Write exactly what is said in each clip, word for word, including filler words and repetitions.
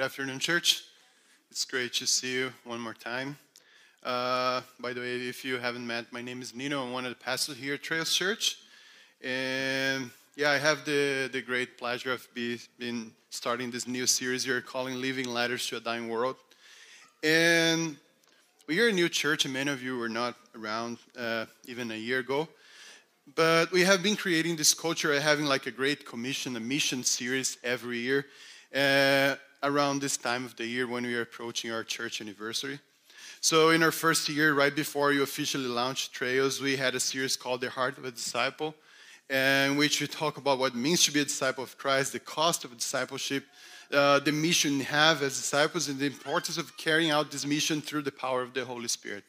Good afternoon, church. It's great to see you one more time. Uh, by the way, if you haven't met, my name is Nino. I'm one of the pastors here at Trails Church. And yeah, I have the, the great pleasure of be, been starting this new series here calling Living Letters to a Dying World. And we are a new church, and many of you were not around uh, even a year ago. But we have been creating this culture of having like a great commission, a mission series every year uh, around this time of the year when we are approaching our church anniversary. So in our first year, right before you officially launched Trails, we had a series called The Heart of a Disciple, in which we talk about what it means to be a disciple of Christ, the cost of discipleship, uh, the mission we have as disciples, and the importance of carrying out this mission through the power of the Holy Spirit.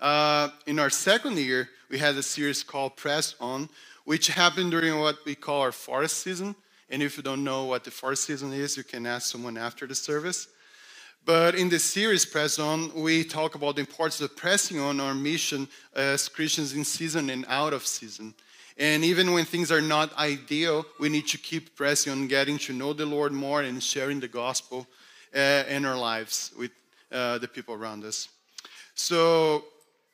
Uh, in our second year, we had a series called Press On, which happened during what we call our forest season. And if you don't know what the forest season is, you can ask someone after the service. But in this series, Press On, we talk about the importance of pressing on our mission as Christians in season and out of season. And even when things are not ideal, we need to keep pressing on getting to know the Lord more and sharing the gospel uh, in our lives with uh, the people around us. So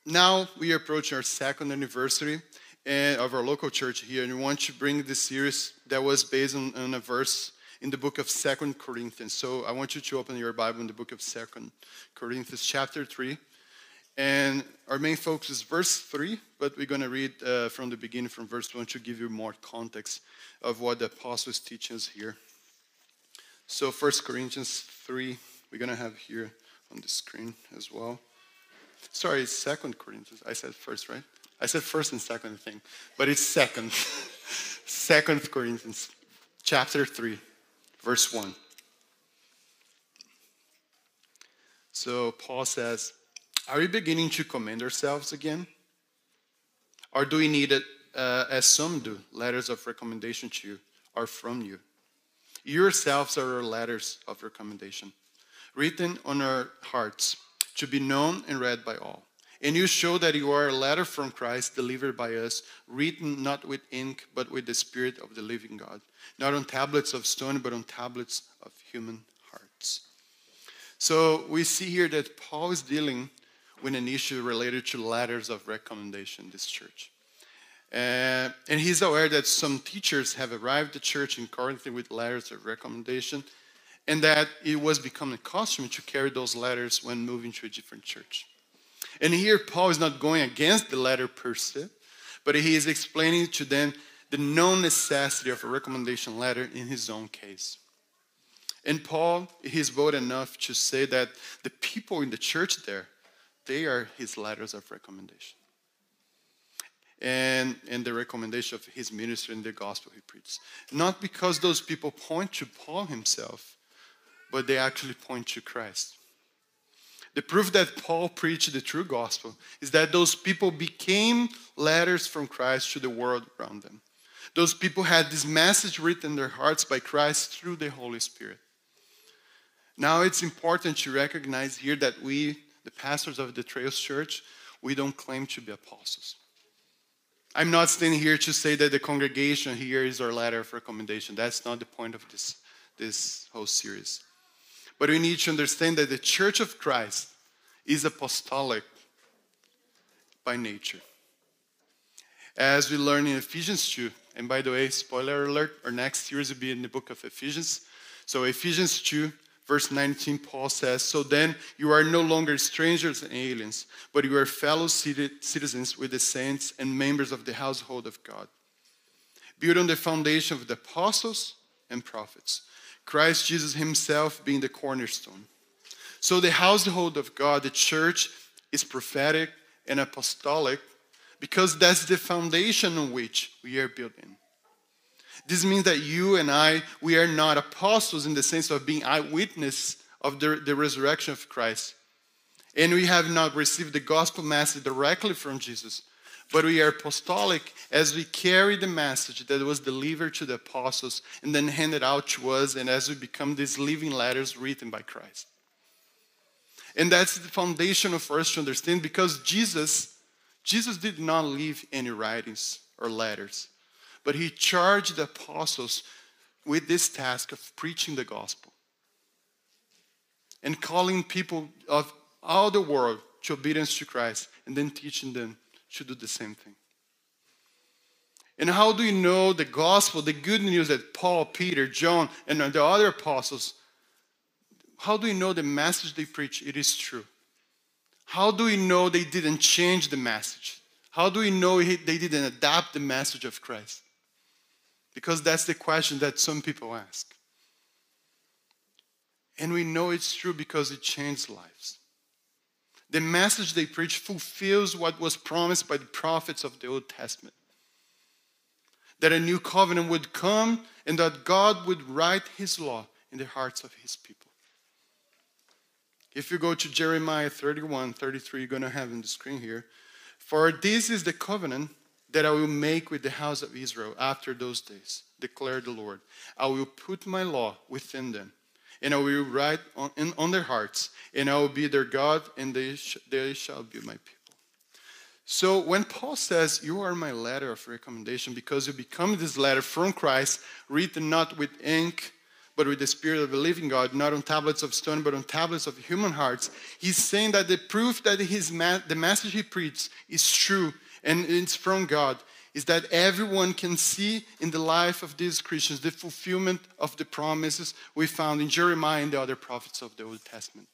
now we approach our second anniversary of our local church here, and we want to bring this series that was based on, on a verse in the book of Second Corinthians. So I want you to open your Bible in the book of Second Corinthians chapter three. And our main focus is verse three, but we're going to read uh, from the beginning, from verse one, to give you more context of what the apostle is teaching us here. So First Corinthians three, we're going to have here on the screen as well. Sorry, it's Second Corinthians. I said first, right? I said first and second, I think. But it's second. Second Corinthians, chapter three, verse one. So Paul says, "Are we beginning to commend ourselves again? Or do we need, it, uh, as some do, letters of recommendation to you or from you? Yourselves are our letters of recommendation, written on our hearts, to be known and read by all. And you show that you are a letter from Christ delivered by us, written not with ink, but with the Spirit of the living God, not on tablets of stone, but on tablets of human hearts." So we see here that Paul is dealing with an issue related to letters of recommendation in this church. Uh, and he's aware that some teachers have arrived at church in Corinth with letters of recommendation, and that it was becoming a custom to carry those letters when moving to a different church. And here Paul is not going against the letter per se, but he is explaining to them the known necessity of a recommendation letter in his own case. And Paul, he's bold enough to say that the people in the church there, they are his letters of recommendation. And, and the recommendation of his ministry and the gospel he preaches. Not because those people point to Paul himself, but they actually point to Christ. The proof that Paul preached the true gospel is that those people became letters from Christ to the world around them. Those people had this message written in their hearts by Christ through the Holy Spirit. Now it's important to recognize here that we, the pastors of the Trails Church, we don't claim to be apostles. I'm not standing here to say that the congregation here is our letter of recommendation. That's not the point of this, this whole series. But we need to understand that the Church of Christ is apostolic by nature. As we learn in Ephesians two, and by the way, spoiler alert, our next series will be in the book of Ephesians. So Ephesians two, verse nineteen, Paul says, "So then you are no longer strangers and aliens, but you are fellow citizens with the saints and members of the household of God, built on the foundation of the apostles and prophets, Christ Jesus himself being the cornerstone." So the household of God, the church, is prophetic and apostolic because that's the foundation on which we are built in. This means that you and I, we are not apostles in the sense of being eyewitness of the, the resurrection of Christ. And we have not received the gospel message directly from Jesus, but we are apostolic as we carry the message that was delivered to the apostles and then handed out to us, and as we become these living letters written by Christ. And that's the foundation for us to understand, because Jesus, Jesus did not leave any writings or letters, but he charged the apostles with this task of preaching the gospel. and calling people of all the world to obedience to Christ and then teaching them to do the same thing. And how do you know the gospel, the good news that Paul, Peter, John, and the other apostles, how do you know the message they preach, it is true? How do we know they didn't change the message? How do we know they didn't adapt the message of Christ? Because that's the question that some people ask. And we know it's true because it changed lives. The message they preach fulfills what was promised by the prophets of the Old Testament. That a new covenant would come and that God would write his law in the hearts of his people. If you go to Jeremiah thirty-one, thirty-three, you're going to have on the screen here. For this is the covenant that I will make with the house of Israel after those days, declare the Lord. I will put my law within them, and I will write on, in, on their hearts, and I will be their God, and they, sh- they shall be my people. So when Paul says, you are my letter of recommendation, because you become this letter from Christ, written not with ink, but with the Spirit of the living God, not on tablets of stone, but on tablets of human hearts. He's saying that the proof that his ma- the message he preached is true and it's from God is that everyone can see in the life of these Christians the fulfillment of the promises we found in Jeremiah and the other prophets of the Old Testament.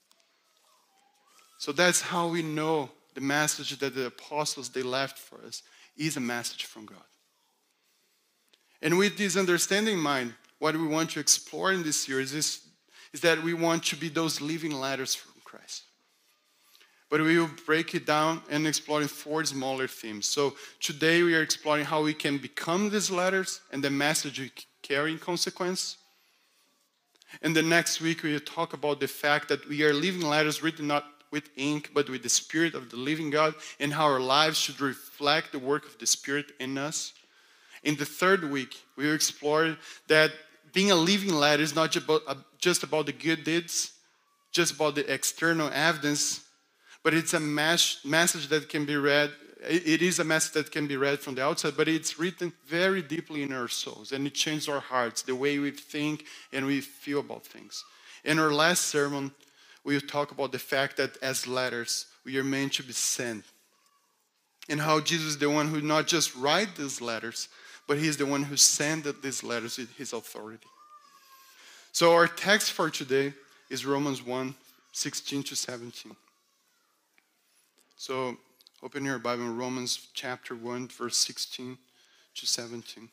So that's how we know the message that the apostles they left for us is a message from God. And with this understanding in mind, what we want to explore in this series is, is that we want to be those living letters from Christ. But we will break it down and explore in four smaller themes. So today we are exploring how we can become these letters and the message we carry in consequence. And the next week we will talk about the fact that we are living letters written not with ink, but with the Spirit of the living God, and how our lives should reflect the work of the Spirit in us. In the third week, we will explore that being a living letter is not just about the good deeds, just about the external evidence, but it's a message that can be read. It is a message that can be read from the outside, but it's written very deeply in our souls, and it changes our hearts, the way we think and we feel about things. In our last sermon, we will talk about the fact that as letters, we are meant to be sent, and how Jesus is the one who not just writes these letters, but he's the one who sent these letters with his authority. So our text for today is Romans one, sixteen to seventeen. So open your Bible in Romans chapter one, verse sixteen to seventeen.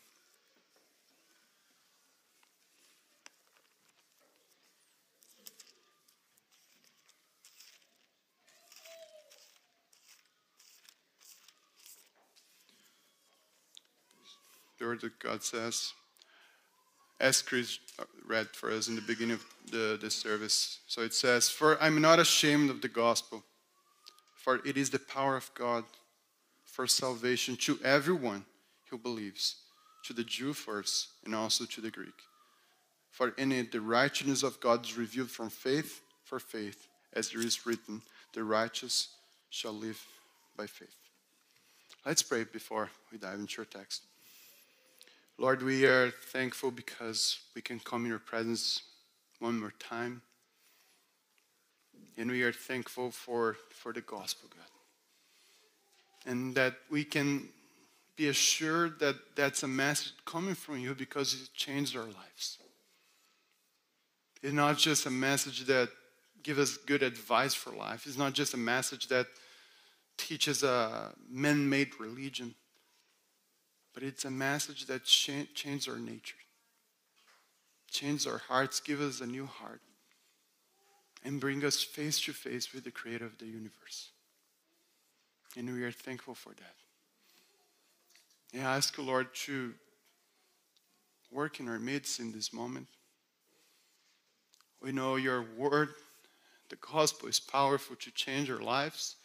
The word that God says, as Chris read for us in the beginning of the, the service. So it says, for I'm not ashamed of the gospel, for it is the power of God for salvation to everyone who believes, to the Jew first and also to the Greek. For in it the righteousness of God is revealed from faith for faith, as it is written, the righteous shall live by faith. Let's pray before we dive into our text. Lord, we are thankful because we can come in your presence one more time. And we are thankful for, for the gospel, God. And that we can be assured that that's a message coming from you because it changed our lives. It's not just a message that gives us good advice for life. It's not just a message that teaches a man-made religion. But it's a message that cha- changes our nature, changes our hearts, gives us a new heart, and brings us face to face with the creator of the universe. And we are thankful for that. And I ask you, Lord, to work in our midst in this moment. We know your word, the gospel, is powerful to change our lives.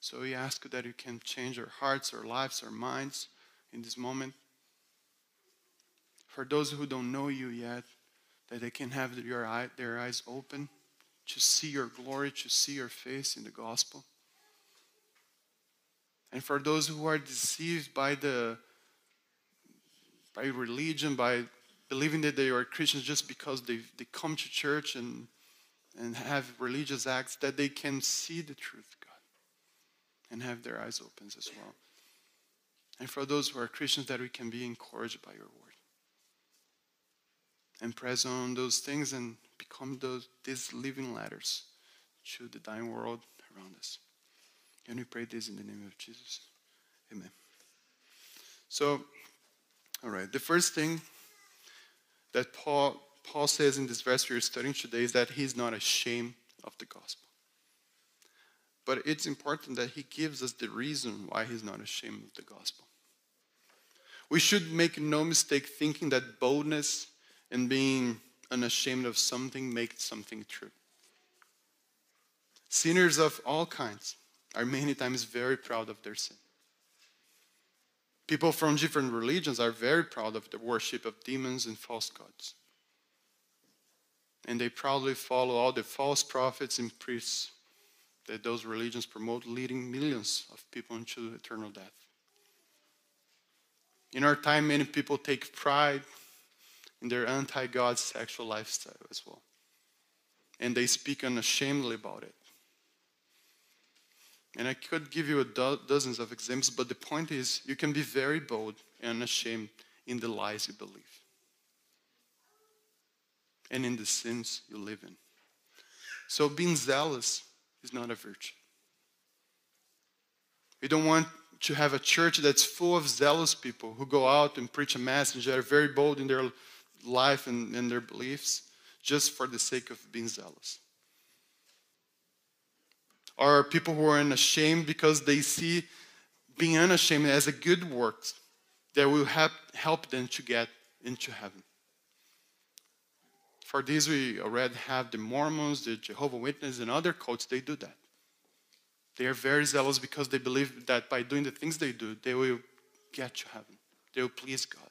So we ask you that you can change our hearts, our lives, our minds, in this moment, for those who don't know you yet, that they can have your eye, their eyes open to see your glory, to see your face in the gospel. And for those who are deceived by the by religion, by believing that they are Christians just because they they come to church and and have religious acts, that they can see the truth, God, and have their eyes open as well. And for those who are Christians, that we can be encouraged by your word. And press on those things and become those these living letters to the dying world around us. And we pray this in the name of Jesus. Amen. So, all right, the first thing that Paul Paul says in this verse we are studying today is that he's not ashamed of the gospel. But it's important that he gives us the reason why he's not ashamed of the gospel. We should make no mistake thinking that boldness and being unashamed of something makes something true. Sinners of all kinds are many times very proud of their sin. People from different religions are very proud of the worship of demons and false gods. And they proudly follow all the false prophets and priests that those religions promote, leading millions of people into eternal death. In our time, many people take pride in their anti-God sexual lifestyle as well. And they speak unashamedly about it. And I could give you a do- dozens of examples, but the point is, you can be very bold and unashamed in the lies you believe. And in the sins you live in. So being zealous is not a virtue. We don't want to have a church that's full of zealous people who go out and preach a message that are very bold in their life and in their beliefs just for the sake of being zealous. Or people who are unashamed because they see being unashamed as a good work that will help them to get into heaven. For these, we already have the Mormons, the Jehovah's Witnesses, and other cults. They do that. They are very zealous because they believe that by doing the things they do, they will get to heaven. They will please God.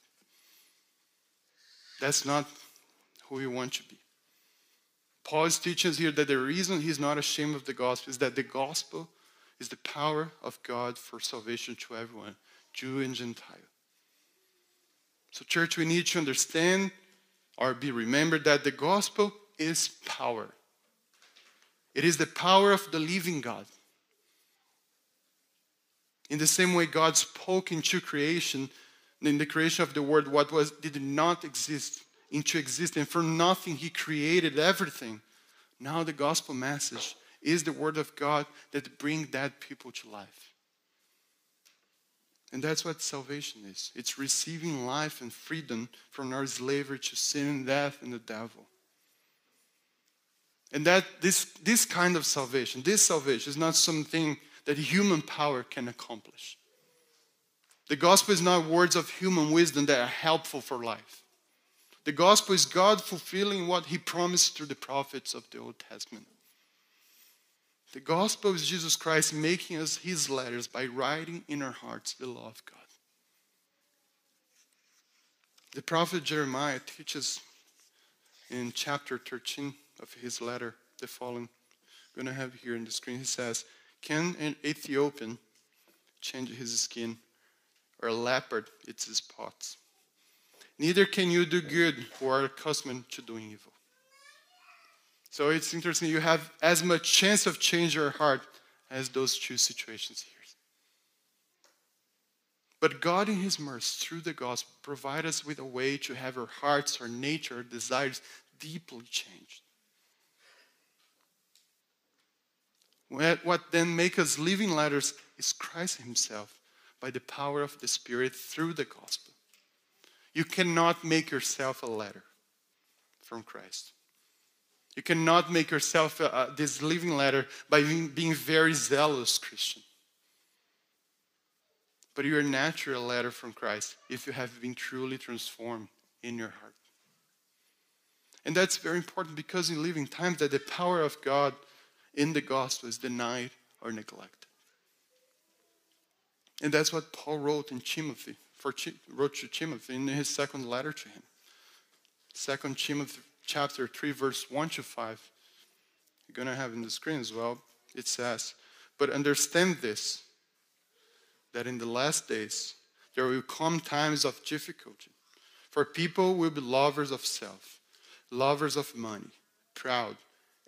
That's not who we want to be. Paul is teaching us here that the reason he's not ashamed of the gospel is that the gospel is the power of God for salvation to everyone, Jew and Gentile. So, church, we need to understand or be remembered that the gospel is power. It is the power of the living God. In the same way God spoke into creation, in the creation of the world, what was did not exist into existence. From nothing he created everything. Now the gospel message is the word of God that brings dead people to life. And that's what salvation is. It's receiving life and freedom from our slavery to sin and death and the devil. And that this, this kind of salvation, this salvation is not something that human power can accomplish. The gospel is not words of human wisdom that are helpful for life. The gospel is God fulfilling what he promised through the prophets of the Old Testament. The gospel is Jesus Christ making us his letters by writing in our hearts the law of God. The prophet Jeremiah teaches in chapter thirteen of his letter the following. I'm going to have here on the screen. He says, "Can an Ethiopian change his skin, or a leopard its spots? Neither can you do good who are accustomed to doing evil." So it's interesting, you have as much chance of change your heart as those two situations here. But God in his mercy, through the gospel, provides us with a way to have our hearts, our nature, our desires deeply changed. What then makes us living letters is Christ himself by the power of the Spirit through the gospel. You cannot make yourself a letter from Christ. You cannot make yourself uh, this living letter by being, being very zealous Christian. But you're a natural letter from Christ if you have been truly transformed in your heart. And that's very important because in living times that the power of God in the gospel is denied or neglected. And that's what Paul wrote in Timothy, for, wrote to Timothy in his second letter to him. Second Timothy Chapter three, verse one to five. You're going to have in the screen as well. It says, "But understand this, that in the last days there will come times of difficulty. For people will be lovers of self, lovers of money, proud,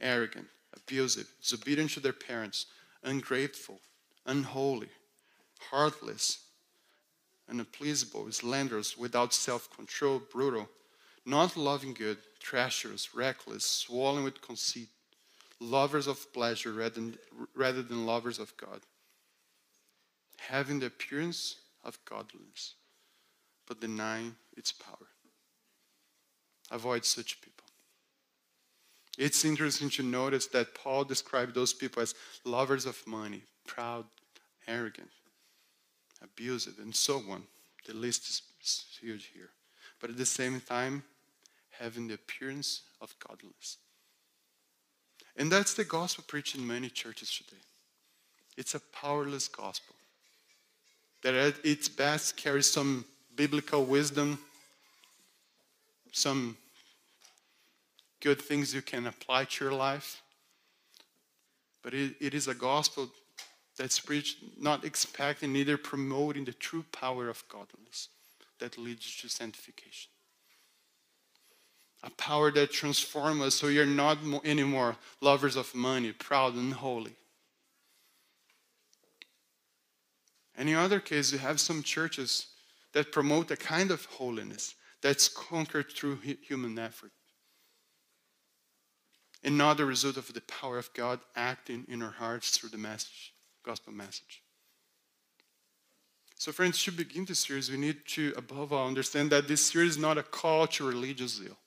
arrogant, abusive, disobedient to their parents, ungrateful, unholy, heartless, unappeasable, slanderous, without self-control, brutal, not loving good, treacherous, reckless, swollen with conceit, lovers of pleasure rather than, rather than lovers of God, having the appearance of godliness, but denying its power. Avoid such people. It's interesting to notice that Paul described those people as lovers of money, proud, arrogant, abusive, and so on. The list is, is huge here. But at the same time, having the appearance of godliness. And that's the gospel preached in many churches today. It's a powerless gospel that at its best carries some biblical wisdom, some good things you can apply to your life. But it, it is a gospel that's preached not expecting, neither promoting the true power of godliness that leads to sanctification. A power that transforms us so you're not anymore lovers of money, proud and holy. And in other cases, you have some churches that promote a kind of holiness that's conquered through human effort, and not the result of the power of God acting in our hearts through the message, gospel message. So friends, to begin this series, we need to, above all, understand that this series is not a call to religious zeal,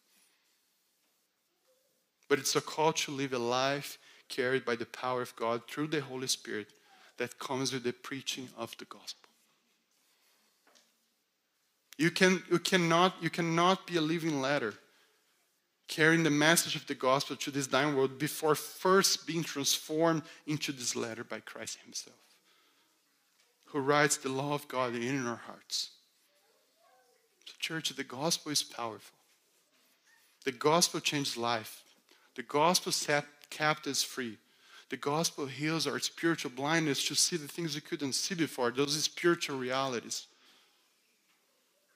but it's a call to live a life carried by the power of God through the Holy Spirit that comes with the preaching of the gospel. You can, you cannot, you cannot be a living letter carrying the message of the gospel to this dying world before first being transformed into this letter by Christ himself, who writes the law of God in our hearts. So church, the gospel is powerful. The gospel changes life. The gospel set captives free. The gospel heals our spiritual blindness to see the things we couldn't see before, those spiritual realities.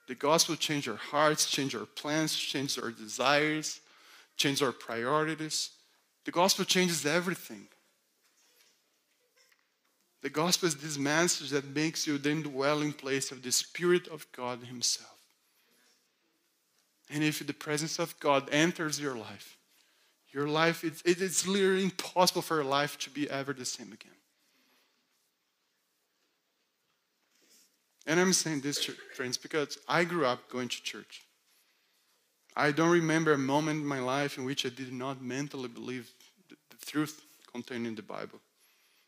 The gospel changes our hearts, changes our plans, changes our desires, changes our priorities. The gospel changes everything. The gospel is this message that makes you the indwelling place of the Spirit of God himself. And if the presence of God enters your life, your life, it's, it's literally impossible for your life to be ever the same again. And I'm saying this, friends, because I grew up going to church. I don't remember a moment in my life in which I did not mentally believe the, the truth contained in the Bible.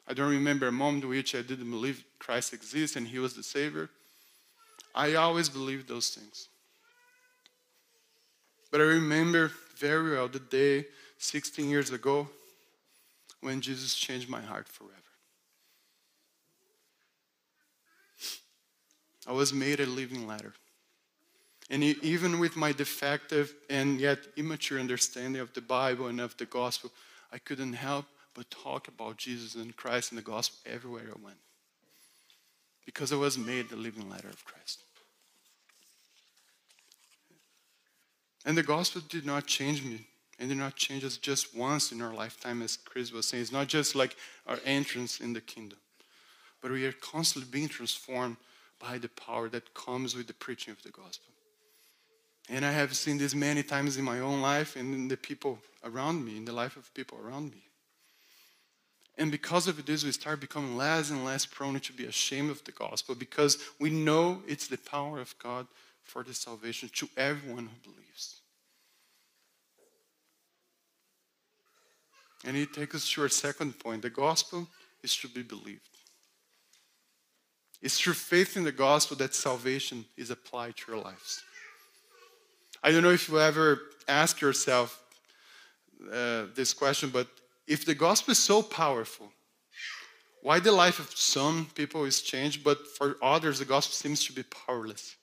I don't remember a moment in which I didn't believe Christ exists and he was the Savior. I always believed those things. But I remember very well the day sixteen years ago when Jesus changed my heart forever. I was made a living letter. And even with my defective and yet immature understanding of the Bible and of the gospel, I couldn't help but talk about Jesus and Christ and the gospel everywhere I went, because I was made the living letter of Christ. And the gospel did not change me. It did not change us just once in our lifetime, as Chris was saying. It's not just like our entrance in the kingdom, but we are constantly being transformed by the power that comes with the preaching of the gospel. And I have seen this many times in my own life and in the people around me, in the life of people around me. And because of this, we start becoming less and less prone to be ashamed of the gospel, because we know it's the power of God for the salvation to everyone who believes. And it takes us to our second point. The gospel is to be believed. It's through faith in the gospel that salvation is applied to our lives. I don't know if you ever ask yourself uh, this question, but if the gospel is so powerful, why the life of some people is changed, but for others the gospel seems to be powerless?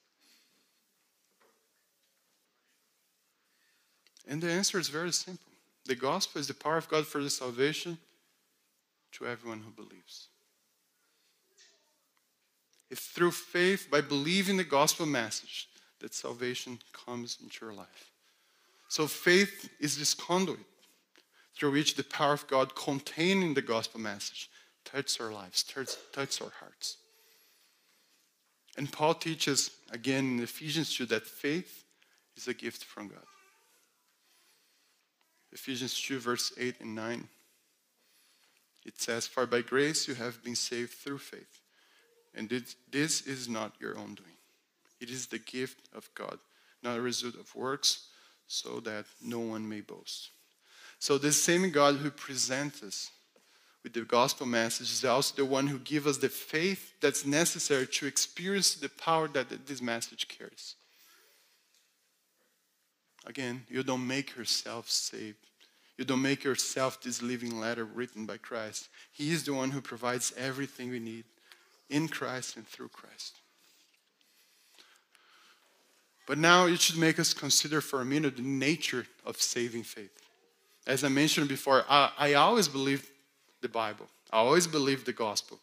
And the answer is very simple. The gospel is the power of God for the salvation to everyone who believes. It's through faith, by believing the gospel message, that salvation comes into your life. So faith is this conduit through which the power of God containing the gospel message touches our lives, touches our hearts. And Paul teaches, again, in Ephesians two, that faith is a gift from God. Ephesians two, verse eight and nine. It says, "For by grace you have been saved through faith, and it, this is not your own doing. It is the gift of God, not a result of works, so that no one may boast." So this same God who presents us with the gospel message is also the one who gives us the faith that's necessary to experience the power that this message carries. Again, you don't make yourself saved. You don't make yourself this living letter written by Christ. He is the one who provides everything we need in Christ and through Christ. But now it should make us consider for a minute the nature of saving faith. As I mentioned before, I, I always believed the Bible. I always believed the gospel.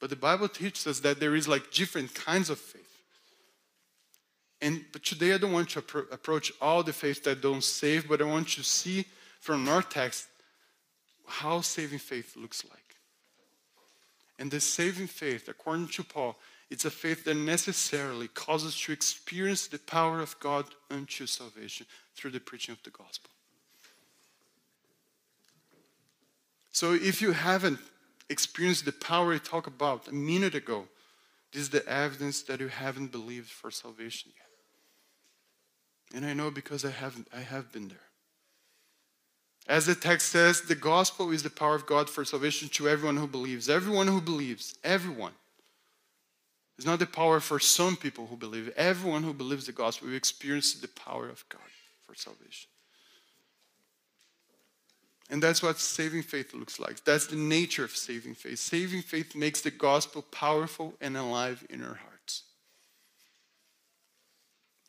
But the Bible teaches us that there is like different kinds of faith. And but today I don't want to appro- approach all the faiths that don't save, but I want to see from our text how saving faith looks like. And the saving faith, according to Paul, it's a faith that necessarily causes us to experience the power of God unto salvation through the preaching of the gospel. So if you haven't experienced the power we talked about a minute ago, this is the evidence that you haven't believed for salvation yet. And I know because I have, I have been there. As the text says, the gospel is the power of God for salvation to everyone who believes. Everyone who believes, everyone. It's not the power for some people who believe. Everyone who believes the gospel will experience the power of God for salvation. And that's what saving faith looks like. That's the nature of saving faith. Saving faith makes the gospel powerful and alive in our hearts.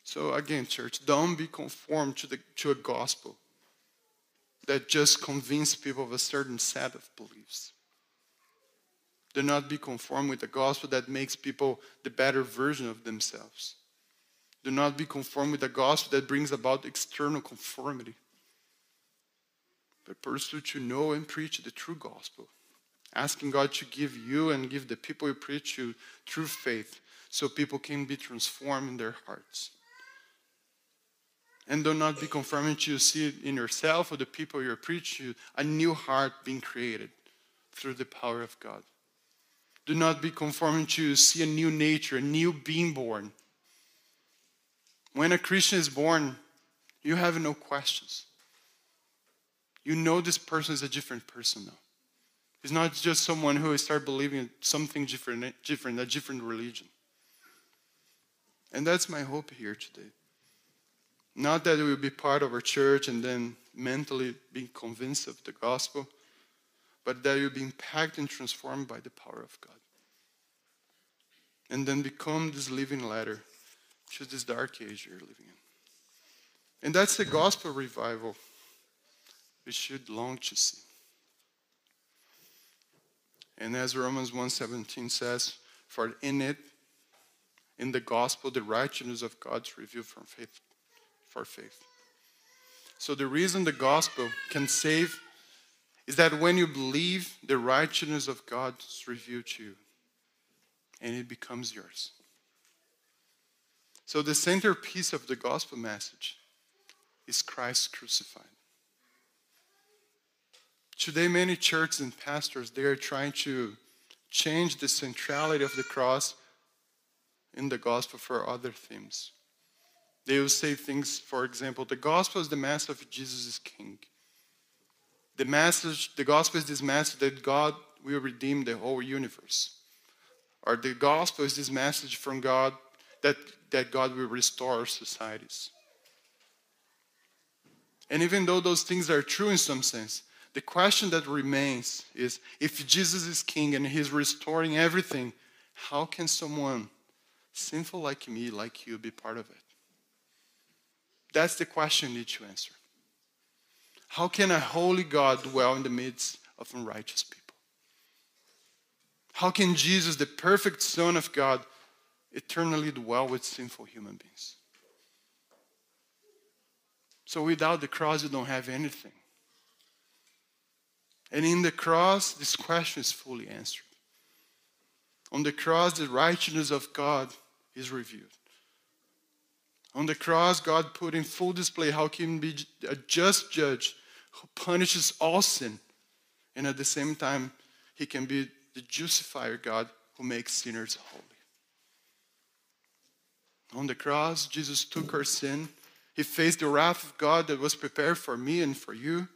So again, church, don't be conformed to, the, to a gospel that just convince people of a certain set of beliefs. Do not be conformed with the gospel that makes people the better version of themselves. Do not be conformed with the gospel that brings about external conformity. But pursue to know and preach the true gospel, asking God to give you and give the people you preach to true faith so people can be transformed in their hearts. And do not be conformed to see in yourself or the people you preach to a new heart being created through the power of God. Do not be conformed to see a new nature, a new being born. When a Christian is born, you have no questions. You know this person is a different person now. It's not just someone who starts believing something different, different, a different religion. And that's my hope here today. Not that we'll be part of our church and then mentally being convinced of the gospel, but that you'll be impacted and transformed by the power of God. And then become this living letter to this dark age you're living in. And that's the gospel revival we should long to see. And as Romans one seventeen says, "For in it, in the gospel, the righteousness of God is revealed from faith." Our faith. So the reason the gospel can save is that when you believe, the righteousness of God is revealed to you and it becomes yours. So the centerpiece of the gospel message is Christ crucified. Today many churches and pastors, they are trying to change the centrality of the cross in the gospel for other themes. They will say things, for example, the gospel is the message of Jesus is king. The message, the gospel is this message that God will redeem the whole universe. Or the gospel is this message from God that, that God will restore our societies. And even though those things are true in some sense, the question that remains is, if Jesus is king and he's restoring everything, how can someone sinful like me, like you, be part of it? That's the question you need to answer. How can a holy God dwell in the midst of unrighteous people? How can Jesus, the perfect Son of God, eternally dwell with sinful human beings? So without the cross, you don't have anything. And in the cross, this question is fully answered. On the cross, the righteousness of God is revealed. On the cross, God put in full display how he can be a just judge who punishes all sin. And at the same time, he can be the justifier God who makes sinners holy. On the cross, Jesus took our sin. He faced the wrath of God that was prepared for me and for you.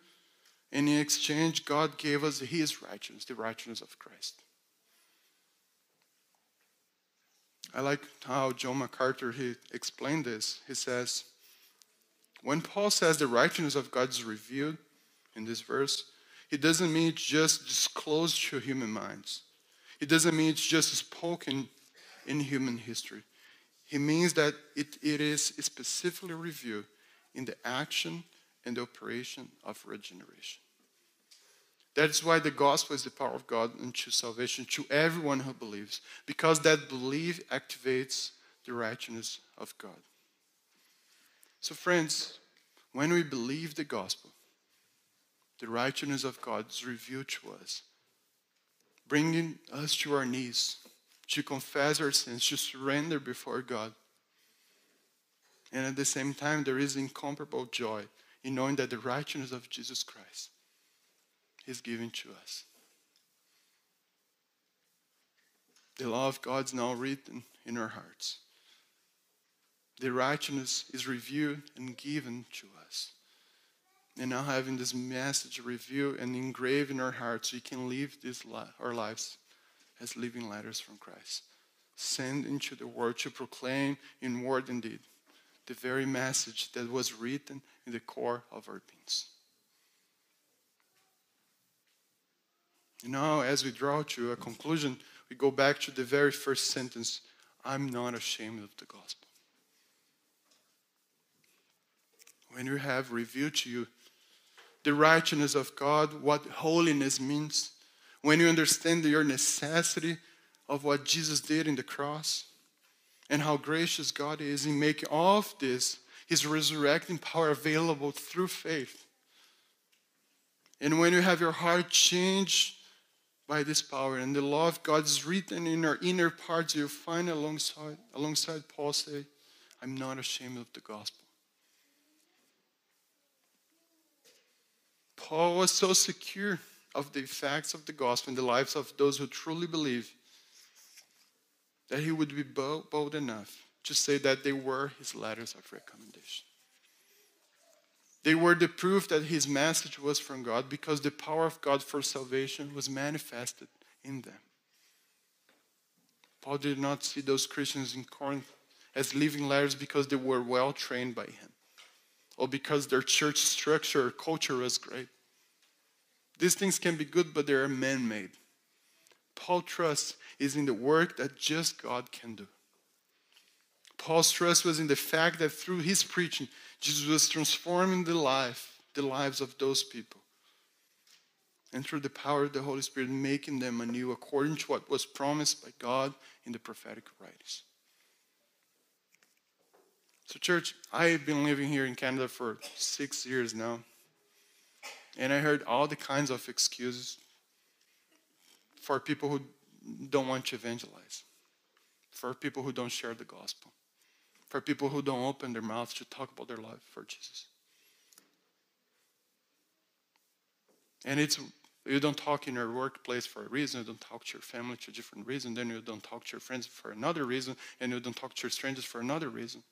And in exchange, God gave us his righteousness, the righteousness of Christ. I like how John MacArthur, he explained this. He says, when Paul says the righteousness of God is revealed in this verse, it doesn't mean it's just disclosed to human minds. It doesn't mean it's just spoken in human history. It means that it, it is specifically revealed in the action and the operation of regeneration. That's why the gospel is the power of God unto salvation to everyone who believes, because that belief activates the righteousness of God. So friends, when we believe the gospel, the righteousness of God is revealed to us, bringing us to our knees, to confess our sins, to surrender before God. And at the same time, there is incomparable joy in knowing that the righteousness of Jesus Christ is given to us. The law of God is now written in our hearts. The righteousness is revealed and given to us. And now having this message revealed and engraved in our hearts, we can live this li- our lives as living letters from Christ, sent into the world to proclaim in word and deed the very message that was written in the core of our beings. And now, as we draw to a conclusion, we go back to the very first sentence: I'm not ashamed of the gospel. When you have revealed to you the righteousness of God, what holiness means, when you understand your necessity of what Jesus did in the cross, and how gracious God is in making all of this, his resurrecting power available through faith. And when you have your heart changed by this power and the law of God is written in our inner parts, you find alongside, alongside Paul say, I'm not ashamed of the gospel. Paul was so secure of the effects of the gospel in the lives of those who truly believe that he would be bold, bold enough to say that they were his letters of recommendation. They were the proof that his message was from God because the power of God for salvation was manifested in them. Paul did not see those Christians in Corinth as living letters because they were well trained by him or because their church structure or culture was great. These things can be good, but they are man-made. Paul's trust is in the work that just God can do. Paul's trust was in the fact that through his preaching, Jesus was transforming the life, the lives of those people. And through the power of the Holy Spirit, making them anew according to what was promised by God in the prophetic writings. So church, I've been living here in Canada for six years now. And I heard all the kinds of excuses for people who don't want to evangelize, for people who don't share the gospel, for people who don't open their mouths to talk about their life for Jesus. And it's you don't talk in your workplace for a reason, you don't talk to your family for a different reason, then you don't talk to your friends for another reason, and you don't talk to your strangers for another reason.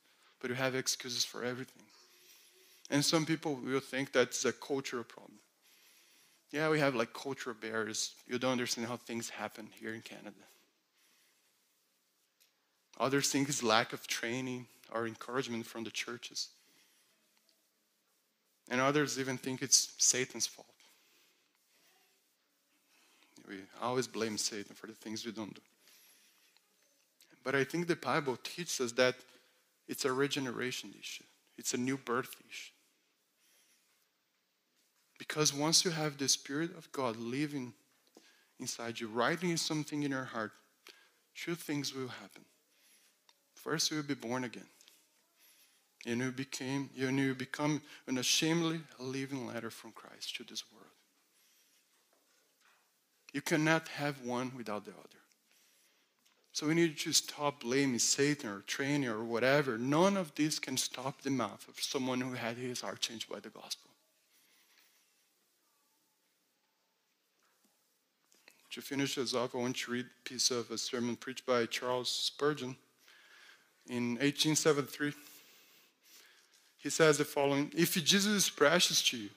But you have excuses for everything. And some people will think that's a cultural problem. Yeah, we have like cultural barriers. You don't understand how things happen here in Canada. Others think it's lack of training or encouragement from the churches. And others even think it's Satan's fault. We always blame Satan for the things we don't do. But I think the Bible teaches us that it's a regeneration issue. It's a new birth issue. Because once you have the Spirit of God living inside you, writing something in your heart, two things will happen. First, you will be born again. You now became, you now become an unashamedly living letter from Christ to this world. You cannot have one without the other. So we need to stop blaming Satan or training or whatever. None of this can stop the mouth of someone who had his heart changed by the gospel. To finish this off, I want to read a piece of a sermon preached by Charles Spurgeon in eighteen seventy-three. He says the following: if Jesus is precious to you,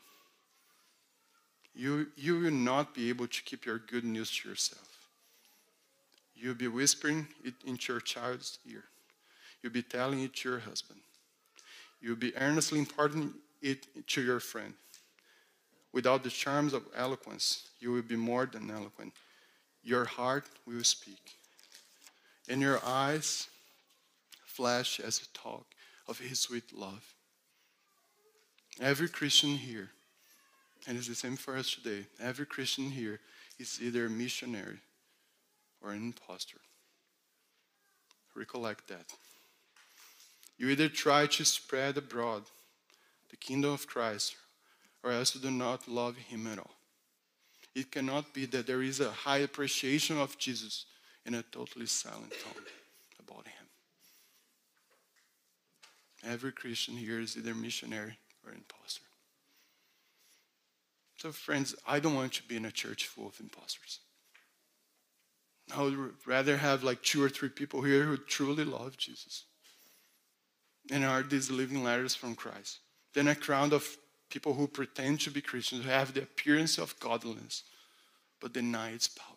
you, you will not be able to keep your good news to yourself. You'll be whispering it into your child's ear. You'll be telling it to your husband. You'll be earnestly imparting it to your friend. Without the charms of eloquence, you will be more than eloquent. Your heart will speak. And your eyes flash as you talk of his sweet love. Every Christian here, and it's the same for us today, every Christian here is either a missionary or an imposter. Recollect that. You either try to spread abroad the kingdom of Christ, or else you do not love him at all. It cannot be that there is a high appreciation of Jesus in a totally silent tone about him. Every Christian here is either missionary or imposter. So friends, I don't want to be in a church full of imposters. I would rather have like two or three people here who truly love Jesus and are these living letters from Christ than a crowd of people who pretend to be Christians, who have the appearance of godliness but deny its power.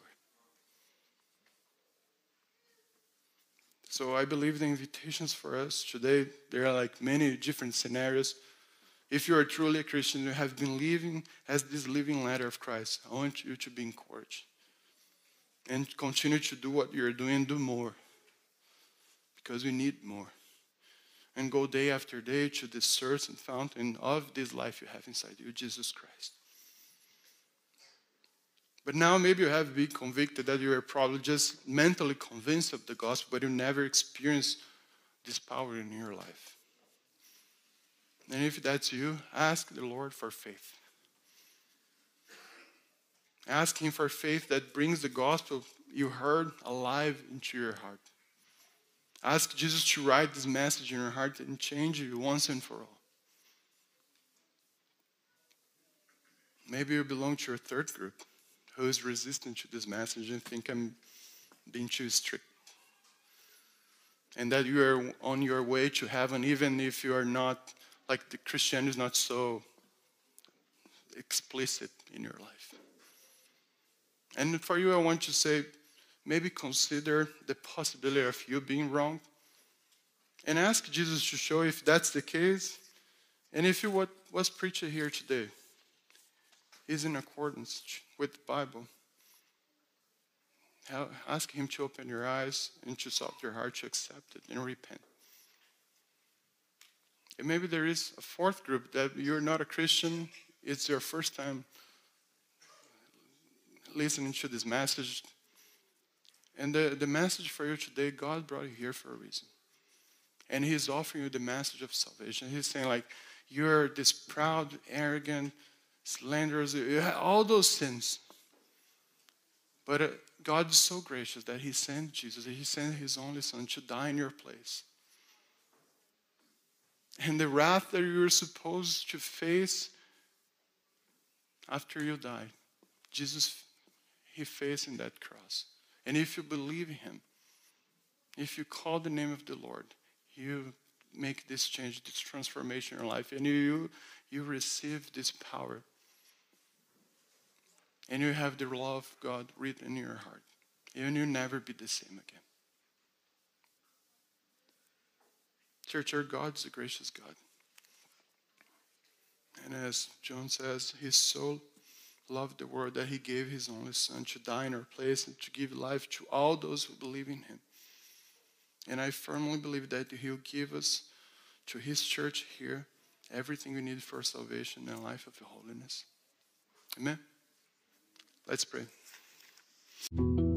So I believe the invitations for us today, there are like many different scenarios. If you are truly a Christian, you have been living as this living letter of Christ, I want you to be encouraged. And continue to do what you're doing, do more. Because we need more. And go day after day to this source and fountain of this life you have inside you, Jesus Christ. But now maybe you have been convicted that you are probably just mentally convinced of the gospel, but you never experienced this power in your life. And if that's you, ask the Lord for faith. Ask him for faith that brings the gospel you heard alive into your heart. Ask Jesus to write this message in your heart and change you once and for all. Maybe you belong to a third group who is resistant to this message and think I'm being too strict. And that you are on your way to heaven even if you are not, like the Christianity is not so explicit in your life. And for you, I want to say, maybe consider the possibility of you being wrong. And ask Jesus to show if that's the case. And if you, what was preached here today is in accordance with the Bible, ask him to open your eyes and to soft your heart to accept it and repent. And maybe there is a fourth group that you're not a Christian. It's your first time listening to this message. And the, the message for you today, God brought you here for a reason. And he's offering you the message of salvation. He's saying like, you're this proud, arrogant, slanderous, all those sins. But uh, God is so gracious that he sent Jesus. He sent his only son to die in your place. And the wrath that you're supposed to face after you die, Jesus He faced in that cross. And if you believe him, if you call the name of the Lord, you make this change, this transformation in your life. And you, you receive this power. And you have the love of God written in your heart. And you'll never be the same again. Church, our God is a gracious God. And as John says, his soul loved the world that he gave his only son to die in our place and to give life to all those who believe in him. And I firmly believe that he'll give us to his church here everything we need for salvation and life of holiness. Amen. Let's pray.